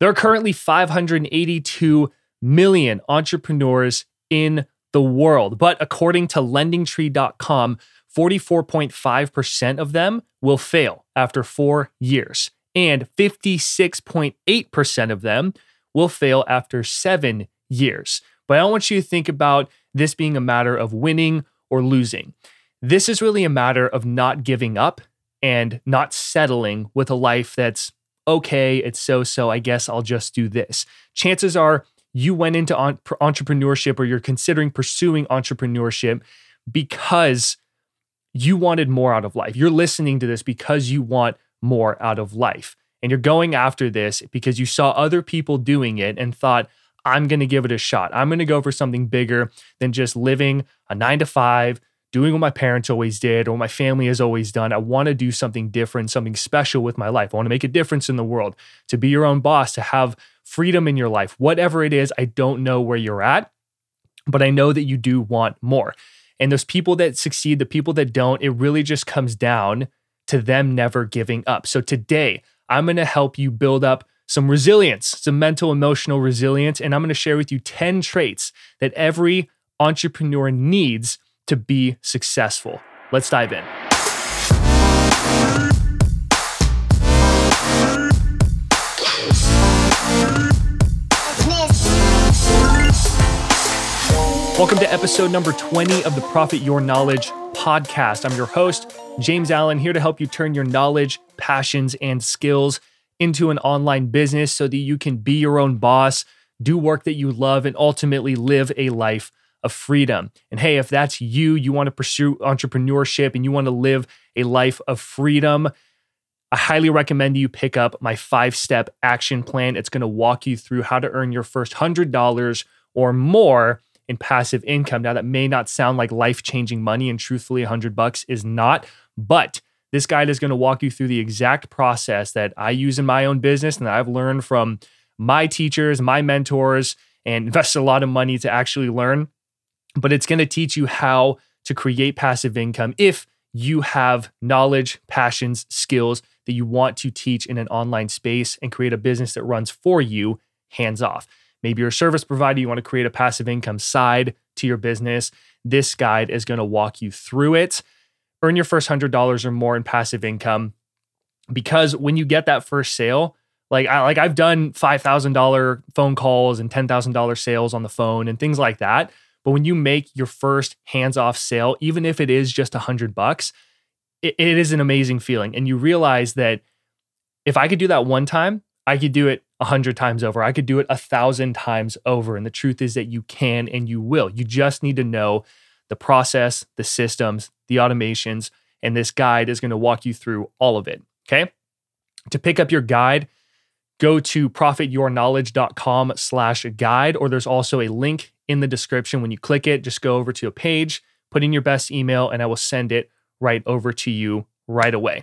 There are currently 582 million entrepreneurs in the world, but according to LendingTree.com, 44.5% of them will fail after 4 years, and 56.8% of them will fail after 7 years. But I want you to think about this being a matter of winning or losing. This is really a matter of not giving up and not settling with a life that's okay, it's so-so, I guess I'll just do this. Chances are you went into entrepreneurship, or you're considering pursuing entrepreneurship, because you wanted more out of life. You're listening to this because you want more out of life. And you're going after this because you saw other people doing it and thought, I'm going to give it a shot. I'm going to go for something bigger than just living a 9-to-5, doing what my parents always did or what my family has always done. I want to do something different, something special with my life. I want to make a difference in the world, to be your own boss, to have freedom in your life. Whatever it is, I don't know where you're at, but I know that you do want more. And those people that succeed, the people that don't, it really just comes down to them never giving up. So today, I'm going to help you build up some resilience, some mental, emotional resilience. And I'm going to share with you 10 traits that every entrepreneur needs to be successful. Let's dive in. Welcome to episode number 20 of the Profit Your Knowledge podcast. I'm your host, James Allen, here to help you turn your knowledge, passions, and skills into an online business so that you can be your own boss, do work that you love, and ultimately live a life of freedom. And hey, if that's you, you want to pursue entrepreneurship and you want to live a life of freedom, I highly recommend you pick up my 5-step action plan. It's going to walk you through how to earn your first $100 or more in passive income. Now, that may not sound like life-changing money, and truthfully, $100 is not, but this guide is going to walk you through the exact process that I use in my own business and that I've learned from my teachers, my mentors, and invested a lot of money to actually learn. But it's going to teach you how to create passive income if you have knowledge, passions, skills that you want to teach in an online space and create a business that runs for you, hands off. Maybe you're a service provider, you want to create a passive income side to your business. This guide is going to walk you through it. Earn your first $100 or more in passive income, because when you get that first sale, I've done $5,000 phone calls and $10,000 sales on the phone and things like that. But when you make your first hands-off sale, even if it is just $100, it is an amazing feeling. And you realize that if I could do that one time, I could do it 100 times over. I could do it 1,000 times over. And the truth is that you can and you will. You just need to know the process, the systems, the automations, and this guide is going to walk you through all of it, okay? To pick up your guide, go to profityourknowledge.com/guide, or there's also a link in the description. When you click it, just go over to a page, put in your best email, and I will send it right over to you right away.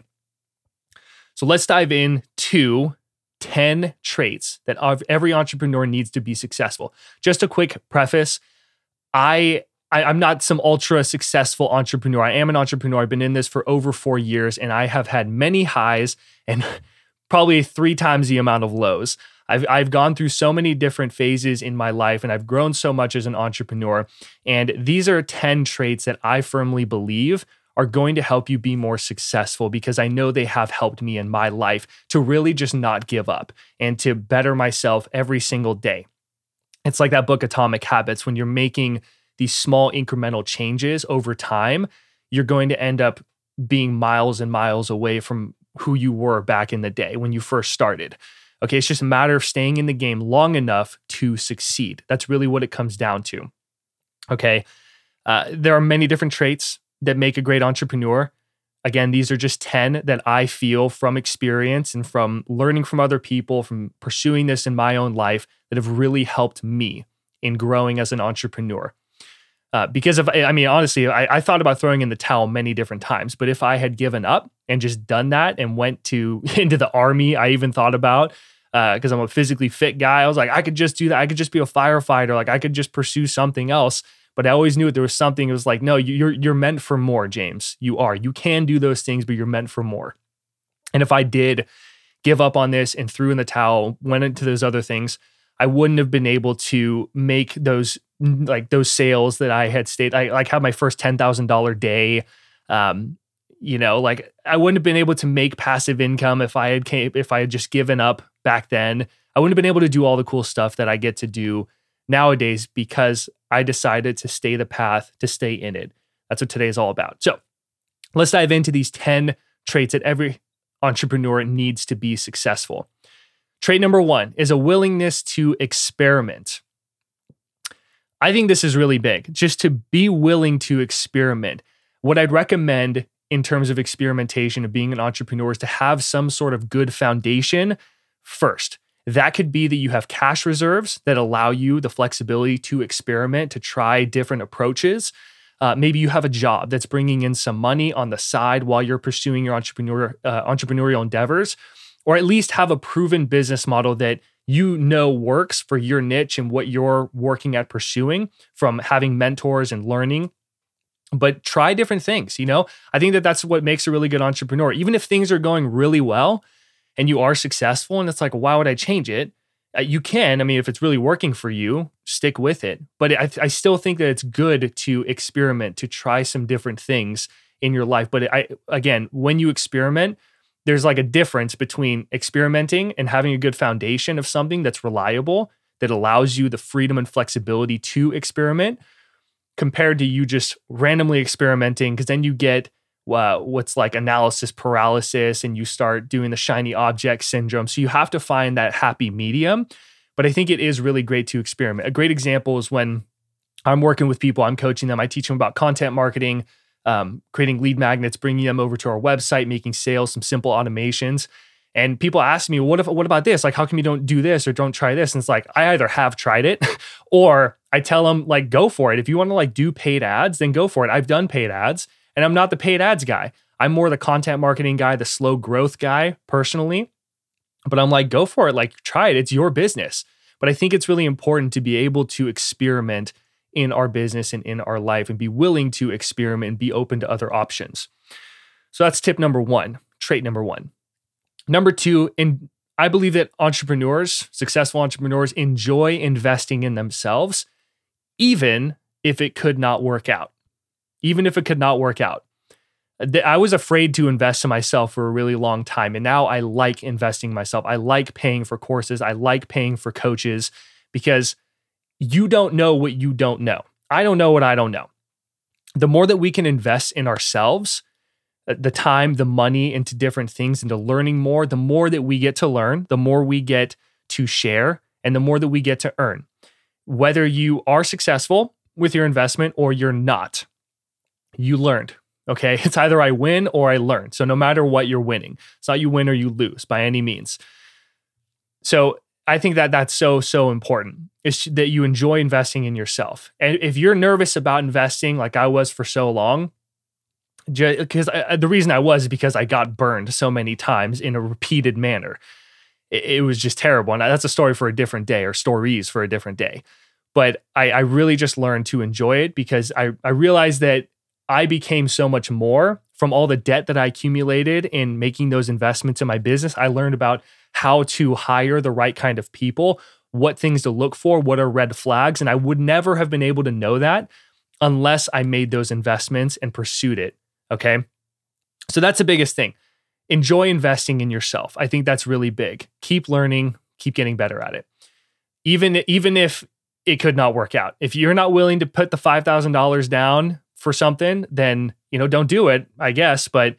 So let's dive in to 10 traits that every entrepreneur needs to be successful. Just a quick preface. I'm not some ultra successful entrepreneur. I am an entrepreneur. I've been in this for over 4 years, and I have had many highs and probably 3 times the amount of lows. I've gone through so many different phases in my life, and I've grown so much as an entrepreneur. And these are 10 traits that I firmly believe are going to help you be more successful, because I know they have helped me in my life to really just not give up and to better myself every single day. It's like that book, Atomic Habits. When you're making these small incremental changes over time, you're going to end up being miles and miles away from who you were back in the day when you first started. Okay, it's just a matter of staying in the game long enough to succeed. That's really what it comes down to. Okay, there are many different traits that make a great entrepreneur. Again, these are just 10 that I feel from experience and from learning from other people, from pursuing this in my own life, that have really helped me in growing as an entrepreneur. I thought about throwing in the towel many different times, but if I had given up and just done that and went into the army, I even thought about, because I'm a physically fit guy, I was like, I could just do that. I could just be a firefighter. I could just pursue something else. But I always knew that there was something. It was like, no, you're meant for more, James. You can do those things, but you're meant for more. And if I did give up on this and threw in the towel, went into those other things, I wouldn't have been able to make those sales that I had stated. I had my first $10,000 day. I wouldn't have been able to make passive income if I had just given up back then. I wouldn't have been able to do all the cool stuff that I get to do nowadays because I decided to stay the path, to stay in it. That's what today is all about. So let's dive into these 10 traits that every entrepreneur needs to be successful. Trait number 1 is a willingness to experiment. I think this is really big, just to be willing to experiment. What I'd recommend in terms of experimentation of being an entrepreneur is to have some sort of good foundation first. That could be that you have cash reserves that allow you the flexibility to experiment, to try different approaches. Maybe you have a job that's bringing in some money on the side while you're pursuing your entrepreneurial endeavors, or at least have a proven business model that you know works for your niche and what you're working at pursuing, from having mentors and learning. But try different things, I think that that's what makes a really good entrepreneur. Even if things are going really well and you are successful and it's like, why would I change it? You can. If it's really working for you, stick with it. But I still think that it's good to experiment, to try some different things in your life. But when you experiment, there's a difference between experimenting and having a good foundation of something that's reliable, that allows you the freedom and flexibility to experiment, compared to you just randomly experimenting, because then you get what's analysis paralysis and you start doing the shiny object syndrome. So you have to find that happy medium. But I think it is really great to experiment. A great example is when I'm working with people, I'm coaching them, I teach them about content marketing, creating lead magnets, bringing them over to our website, making sales, some simple automations. And people ask me, what about this? How come you don't do this or don't try this? And it's I either have tried it or I tell them go for it. If you want to do paid ads, then go for it. I've done paid ads and I'm not the paid ads guy. I'm more the content marketing guy, the slow growth guy personally, but I'm go for it. Try it. It's your business. But I think it's really important to be able to experiment in our business and in our life and be willing to experiment and be open to other options. So that's tip number 1, trait number 1. Number 2, and I believe that successful entrepreneurs enjoy investing in themselves, even if it could not work out. Even if it could not work out. I was afraid to invest in myself for a really long time, and now I like investing in myself. I like paying for courses. I like paying for coaches, because you don't know what you don't know. I don't know what I don't know. The more that we can invest in ourselves, the time, the money into different things, into learning more, the more that we get to learn, the more we get to share, and the more that we get to earn. Whether you are successful with your investment or you're not, you learned, okay? It's either I win or I learn. So no matter what, you're winning. It's not you win or you lose by any means. So I think that that's so, so important, is that you enjoy investing in yourself. And if you're nervous about investing like I was for so long, because the reason I was is because I got burned so many times in a repeated manner. It was just terrible. And that's a story for a different day, or stories for a different day. But I really just learned to enjoy it, because I realized that I became so much more from all the debt that I accumulated in making those investments in my business. I learned about how to hire the right kind of people, what things to look for, what are red flags. And I would never have been able to know that unless I made those investments and pursued it. Okay. So that's the biggest thing. Enjoy investing in yourself. I think that's really big. Keep learning, keep getting better at it. Even if it could not work out. If you're not willing to put the $5,000 down for something, then, don't do it, I guess, but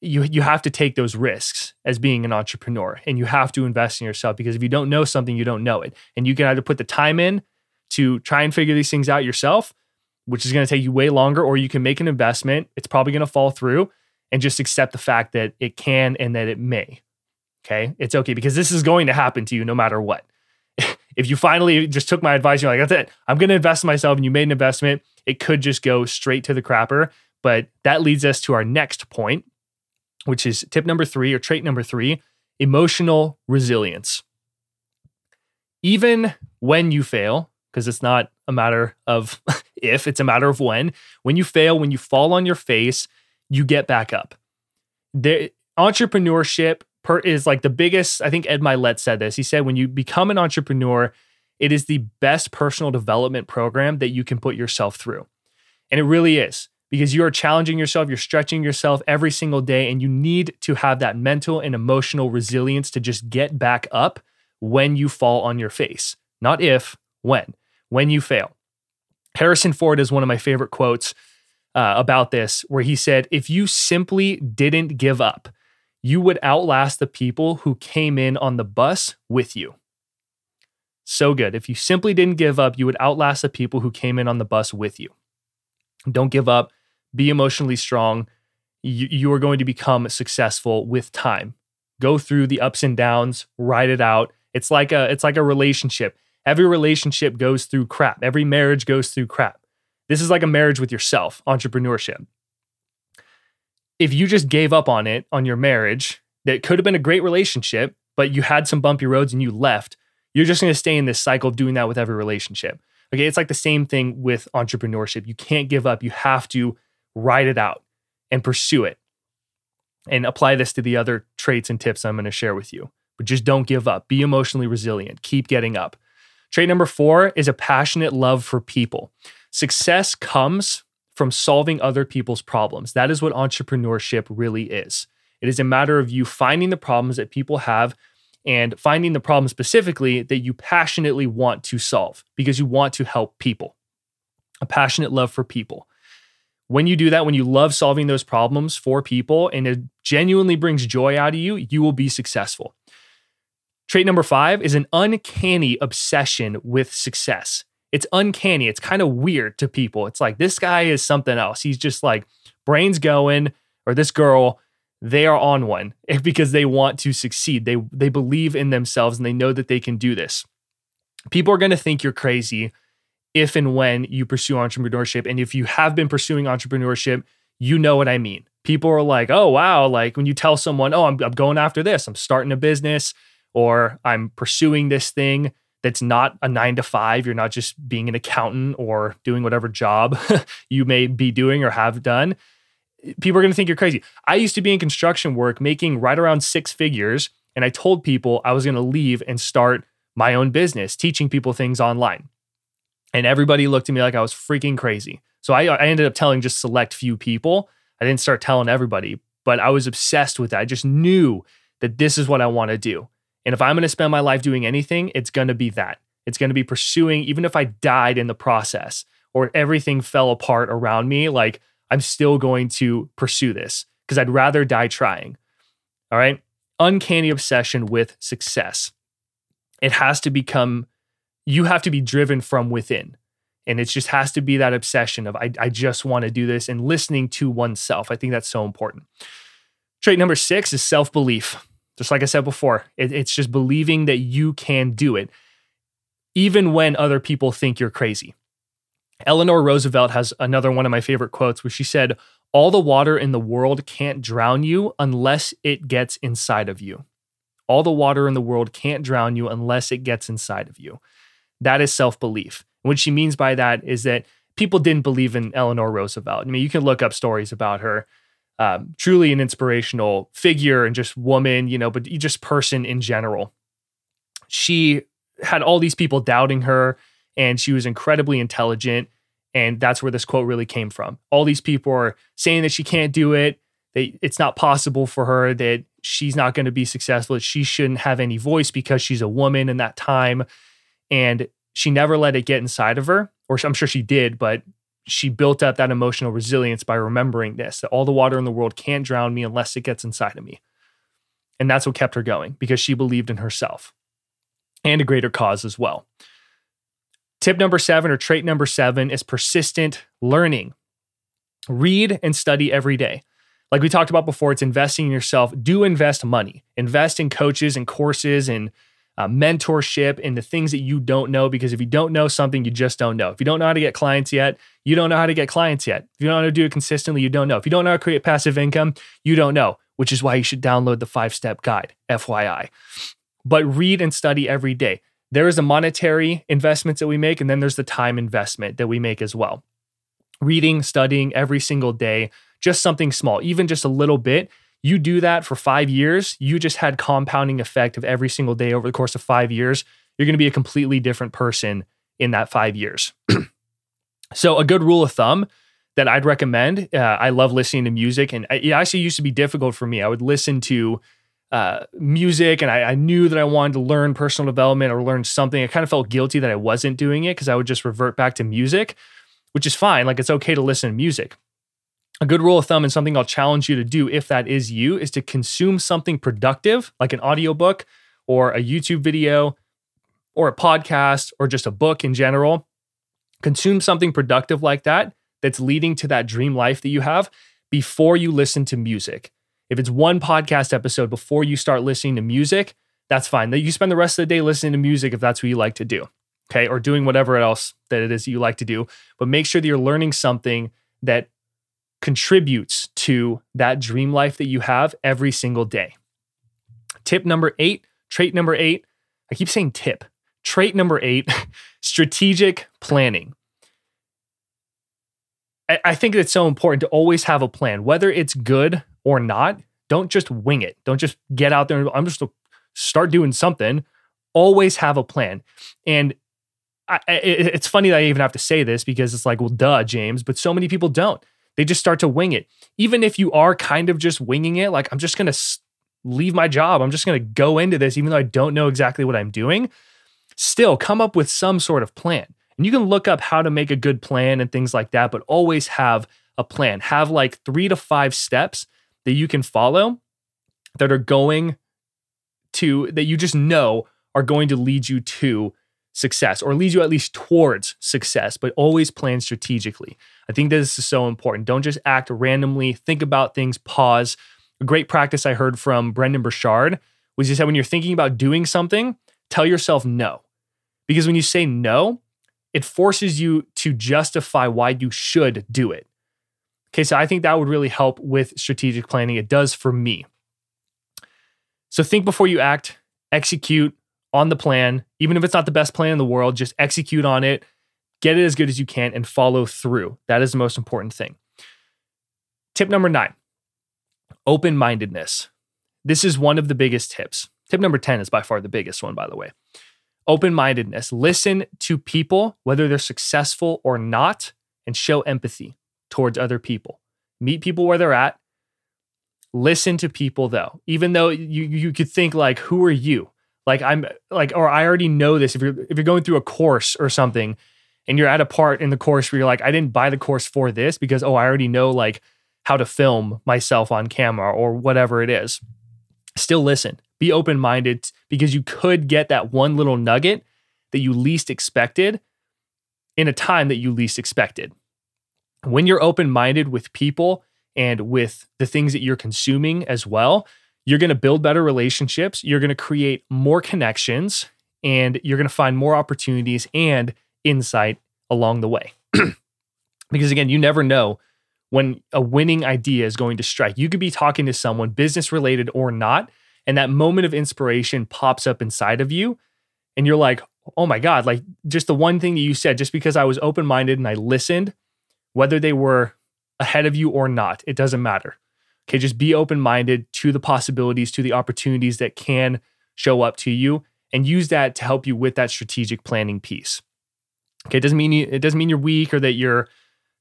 you have to take those risks as being an entrepreneur, and you have to invest in yourself, because if you don't know something, you don't know it. And you can either put the time in to try and figure these things out yourself, which is going to take you way longer, or you can make an investment. It's probably going to fall through, and just accept the fact that it can and that it may. Okay. It's okay, because this is going to happen to you no matter what. If you finally just took my advice, you're like, that's it, I'm going to invest in myself, and you made an investment, it could just go straight to the crapper. But that leads us to our next point, which is tip number 3, or trait number 3, emotional resilience. Even when you fail, because it's not a matter of if, it's a matter of when you fail, when you fall on your face, you get back up. Entrepreneurship is like the biggest, I think Ed Mylett said this. He said, when you become an entrepreneur, it is the best personal development program that you can put yourself through. And it really is, because you are challenging yourself, you're stretching yourself every single day, and you need to have that mental and emotional resilience to just get back up when you fall on your face. Not if, when you fail. Harrison Ford is one of my favorite quotes about this, where he said, if you simply didn't give up, you would outlast the people who came in on the bus with you. So good. If you simply didn't give up, you would outlast the people who came in on the bus with you. Don't give up. Be emotionally strong. You are going to become successful with time. Go through the ups and downs, ride it out. It's like a relationship. Every relationship goes through crap. Every marriage goes through crap. This is like a marriage with yourself, entrepreneurship. If you just gave up on it, on your marriage, that could have been a great relationship, but you had some bumpy roads and you left, you're just going to stay in this cycle of doing that with every relationship. Okay, it's like the same thing with entrepreneurship. You can't give up. You have to ride it out and pursue it. And apply this to the other traits and tips I'm going to share with you. But just don't give up. Be emotionally resilient. Keep getting up. Trait number 4 is a passionate love for people. Success comes from solving other people's problems. That is what entrepreneurship really is. It is a matter of you finding the problems that people have and finding the problem specifically that you passionately want to solve because you want to help people. A passionate love for people. When you do that, when you love solving those problems for people and it genuinely brings joy out of you, you will be successful. Trait number 5 is an uncanny obsession with success. It's uncanny. It's kind of weird to people. It's like, this guy is something else. He's just like, brains going, or this girl, they are on one because they want to succeed. They believe in themselves and they know that they can do this. People are going to think you're crazy if and when you pursue entrepreneurship. And if you have been pursuing entrepreneurship, you know what I mean. People are like, oh, wow. Like when you tell someone, oh, I'm going after this, I'm starting a business, or I'm pursuing this thing that's not a 9-to-5. You're not just being an accountant or doing whatever job you may be doing or have done. People are going to think you're crazy. I used to be in construction work making right around 6 figures. And I told people I was going to leave and start my own business, teaching people things online. And everybody looked at me like I was freaking crazy. So I ended up telling just select few people. I didn't start telling everybody, but I was obsessed with that. I just knew that this is what I want to do. And if I'm going to spend my life doing anything, it's going to be that. It's going to be pursuing, even if I died in the process or everything fell apart around me, like I'm still going to pursue this because I'd rather die trying. All right. Uncanny obsession with success. It has to become, you have to be driven from within. And it just has to be that obsession of, I just want to do this, and listening to oneself. I think that's so important. Trait number 6 is self-belief. Just like I said before, it's just believing that you can do it, even when other people think you're crazy. Eleanor Roosevelt has another one of my favorite quotes where she said, all the water in the world can't drown you unless it gets inside of you. All the water in the world can't drown you unless it gets inside of you. That is self-belief. What she means by that is that people didn't believe in Eleanor Roosevelt. I mean, you can look up stories about her. Truly an inspirational figure and just woman, but just person in general. She had all these people doubting her, and she was incredibly intelligent. And that's where this quote really came from. All these people are saying that she can't do it, that it's not possible for her, that she's not going to be successful, that she shouldn't have any voice because she's a woman in that time. And she never let it get inside of her, or I'm sure she did, but she built up that emotional resilience by remembering this, that all the water in the world can't drown me unless it gets inside of me. And that's what kept her going, because she believed in herself and a greater cause as well. Tip number 7, or trait number 7, is persistent learning. Read and study every day. Like we talked about before, it's investing in yourself. Do invest money. Invest in coaches and courses and mentorship and the things that you don't know, because if you don't know something, you just don't know. If you don't know how to get clients yet, you don't know how to get clients yet. If you don't know how to do it consistently, you don't know. If you don't know how to create passive income, you don't know, which is why you should download the 5-step guide, FYI. But read and study every day. There is the monetary investments that we make, and then there's the time investment that we make as well. Reading, studying every single day, just something small, even just a little bit. You do that for 5 years, you just had compounding effect of every single day over the course of 5 years. You're going to be a completely different person in that 5 years. So a good rule of thumb that I'd recommend, I love listening to music, and it actually used to be difficult for me. I would listen to music, and I knew that I wanted to learn personal development or learn something. I kind of felt guilty that I wasn't doing it because I would just revert back to music, which is fine. Like, it's okay to listen to music. A good rule of thumb, and something I'll challenge you to do if that is you, is to consume something productive, like an audiobook or a YouTube video or a podcast or just a book in general. Consume something productive like that that's leading to that dream life that you have before you listen to music. If it's one podcast episode before you start listening to music, that's fine. You spend the rest of the day listening to music if that's what you like to do, okay? Or doing whatever else that it is you like to do. But make sure that you're learning something that contributes to that dream life that you have every single day. Trait number eight, strategic planning. I think it's so important to always have a plan, whether it's good or not. Don't just wing it. Don't just get out there and I'm just going to start doing something. Always have a plan. And it's funny that I even have to say this because it's like, well, duh, James, but so many people don't. They just start to wing it. Even if you are kind of just winging it, like, I'm just going to leave my job. I'm just going to go into this, even though I don't know exactly what I'm doing. Still, come up with some sort of plan. And you can look up how to make a good plan and things like that, but always have a plan. Have like 3 to 5 steps that you can follow that you just know are going to lead you to success, or lead you at least towards success, but always plan strategically. I think this is so important. Don't just act randomly. Think about things, pause. A great practice I heard from Brendan Burchard was, he said, when you're thinking about doing something, tell yourself no. Because when you say no, it forces you to justify why you should do it. Okay, so I think that would really help with strategic planning. It does for me. So think before you act, execute on the plan. Even if it's not the best plan in the world, just execute on it, get it as good as you can, and follow through. That is the most important thing. Tip number 9, open-mindedness. This is one of the biggest tips. Tip number 10 is by far the biggest one, by the way. Open-mindedness. Listen to people, whether they're successful or not, and show empathy towards other people. Meet people where they're at. Listen to people, though. Even though you could think, like, who are you? Like, I'm like, or I already know this. If you're going through a course or something, and you're at a part in the course where you're like, I didn't buy the course for this because, oh, I already know like how to film myself on camera or whatever it is. Still listen, be open-minded, because you could get that one little nugget that you least expected in a time that you least expected. When you're open-minded with people and with the things that you're consuming as well, you're going to build better relationships, you're going to create more connections, and you're going to find more opportunities and insight along the way. Because again, you never know when a winning idea is going to strike. You could be talking to someone, business related or not, and that moment of inspiration pops up inside of you, and you're like, oh my God, like just the one thing that you said, just because I was open-minded and I listened, whether they were ahead of you or not, it doesn't matter. Okay, just be open-minded to the possibilities, to the opportunities that can show up to you, and use that to help you with that strategic planning piece. Okay, it doesn't mean you're weak or that you're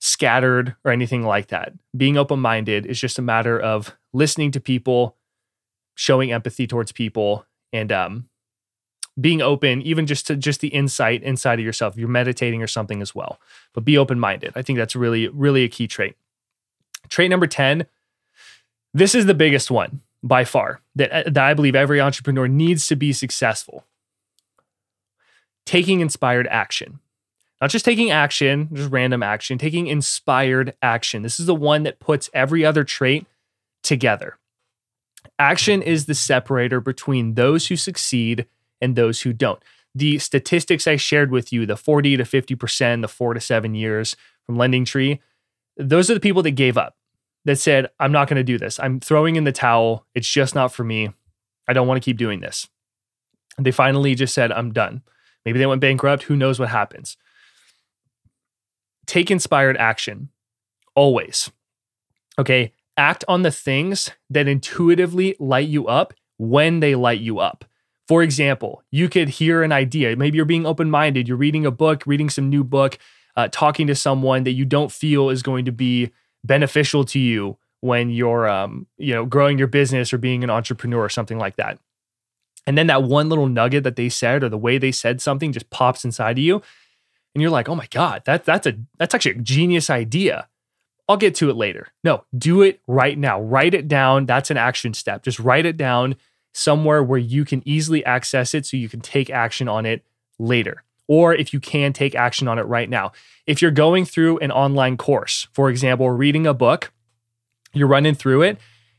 scattered or anything like that. Being open-minded is just a matter of listening to people, showing empathy towards people, and being open, even just the insight inside of yourself. You're meditating or something as well, but be open-minded. I think that's really, really a key trait. Trait number 10. This is the biggest one by far that I believe every entrepreneur needs to be successful. Taking inspired action. Not just taking action, just random action, taking inspired action. This is the one that puts every other trait together. Action is the separator between those who succeed and those who don't. The statistics I shared with you, the 40 to 50%, the 4 to 7 years from LendingTree, those are the people that gave up, that said, I'm not going to do this. I'm throwing in the towel. It's just not for me. I don't want to keep doing this. And they finally just said, I'm done. Maybe they went bankrupt. Who knows what happens? Take inspired action, always. Okay, act on the things that intuitively light you up when they light you up. For example, you could hear an idea. Maybe you're being open-minded. You're reading a book, reading some new book, talking to someone that you don't feel is going to be beneficial to you when you're growing your business or being an entrepreneur or something like that. And then that one little nugget that they said or the way they said something just pops inside of you. And you're like, oh my God, that's actually a genius idea. I'll get to it later. No, do it right now. Write it down. That's an action step. Just write it down somewhere where you can easily access it so you can take action on it later. Or if you can take action on it right now. If you're going through an online course, for example, reading a book, you're running through it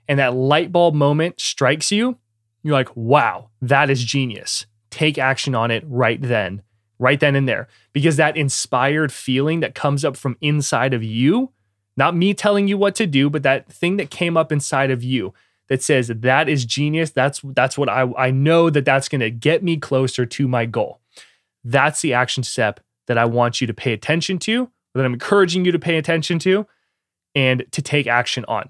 and that light bulb moment strikes you, you're like, wow, that is genius. Take action on it right then and there. Because that inspired feeling that comes up from inside of you, not me telling you what to do, but that thing that came up inside of you that says, that is genius. That's what I know that's going to get me closer to my goal. That's the action step that I want you to pay attention to, that I'm encouraging you to pay attention to and to take action on.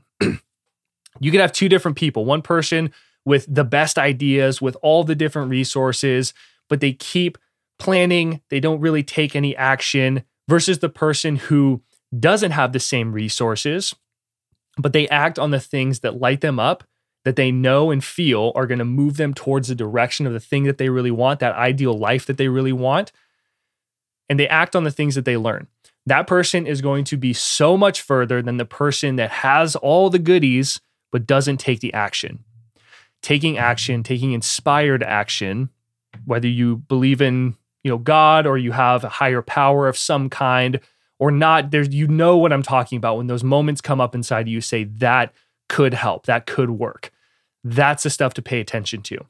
You could have two different people, one person with the best ideas, with all the different resources, but they keep planning, they don't really take any action, versus the person who doesn't have the same resources, but they act on the things that light them up, that they know and feel are going to move them towards the direction of the thing that they really want, that ideal life that they really want. And they act on the things that they learn. That person is going to be so much further than the person that has all the goodies, but doesn't take the action. Taking action, taking inspired action, whether you believe in God or you have a higher power of some kind or not, what I'm talking about. When those moments come up inside you, say that could help, that could work. That's the stuff to pay attention to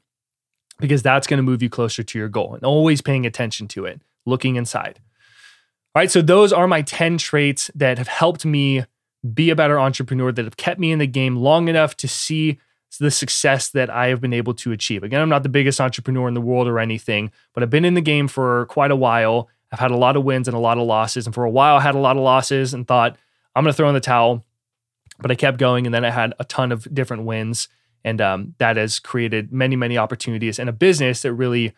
because that's going to move you closer to your goal, and always paying attention to it, looking inside. All right, so those are my 10 traits that have helped me be a better entrepreneur, that have kept me in the game long enough to see the success that I have been able to achieve. Again, I'm not the biggest entrepreneur in the world or anything, but I've been in the game for quite a while. I've had a lot of wins and a lot of losses. And for a while, I had a lot of losses and thought, I'm going to throw in the towel. But I kept going, and then I had a ton of different wins. And that has created many, many opportunities and a business that really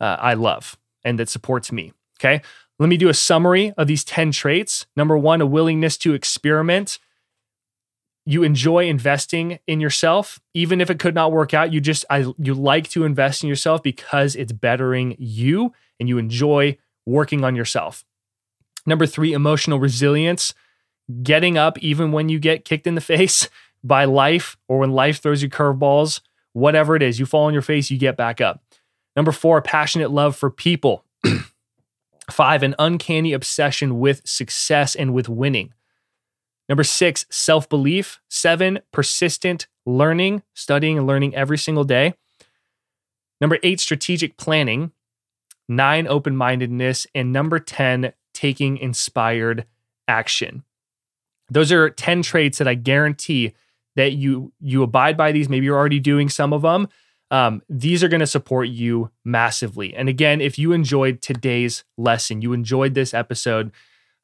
I love and that supports me. Okay. Let me do a summary of these 10 traits. Number one, a willingness to experiment. You enjoy investing in yourself. Even if it could not work out, you like to invest in yourself because it's bettering you and you enjoy working on yourself. Number three, emotional resilience. Getting up even when you get kicked in the face by life or when life throws you curveballs, whatever it is, you fall on your face, you get back up. Number four, a passionate love for people. 5, an uncanny obsession with success and with winning. Number 6, self-belief. 7, persistent learning, studying and learning every single day. Number 8, strategic planning. 9, open-mindedness. And number 10, taking inspired action. Those are 10 traits that I guarantee that you abide by these. Maybe you're already doing some of them. These are going to support you massively. And again, if you enjoyed today's lesson, you enjoyed this episode,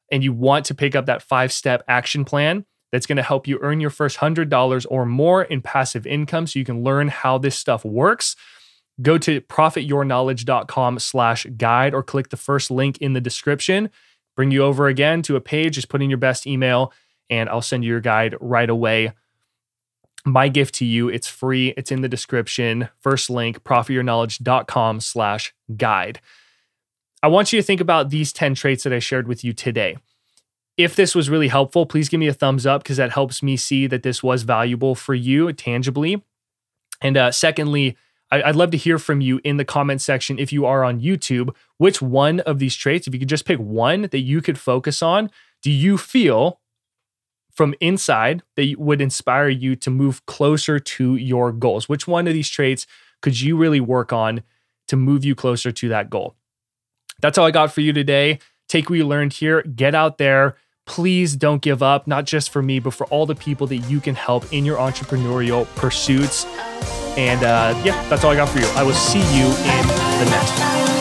and you want to pick up that 5-step action plan that's going to help you earn your first $100 or more in passive income so you can learn how this stuff works, go to profityourknowledge.com/guide or click the first link in the description. Bring you over again to a page. Just put in your best email and I'll send you your guide right away. My gift to you, it's free. It's in the description. First link, profityourknowledge.com/guide. I want you to think about these 10 traits that I shared with you today. If this was really helpful, please give me a thumbs up because that helps me see that this was valuable for you tangibly. And secondly, I'd love to hear from you in the comment section if you are on YouTube, which one of these traits, if you could just pick one that you could focus on, do you feel from inside that would inspire you to move closer to your goals? Which one of these traits could you really work on to move you closer to that goal? That's all I got for you today. Take what you learned here, get out there. Please don't give up, not just for me, but for all the people that you can help in your entrepreneurial pursuits. And that's all I got for you. I will see you in the next one.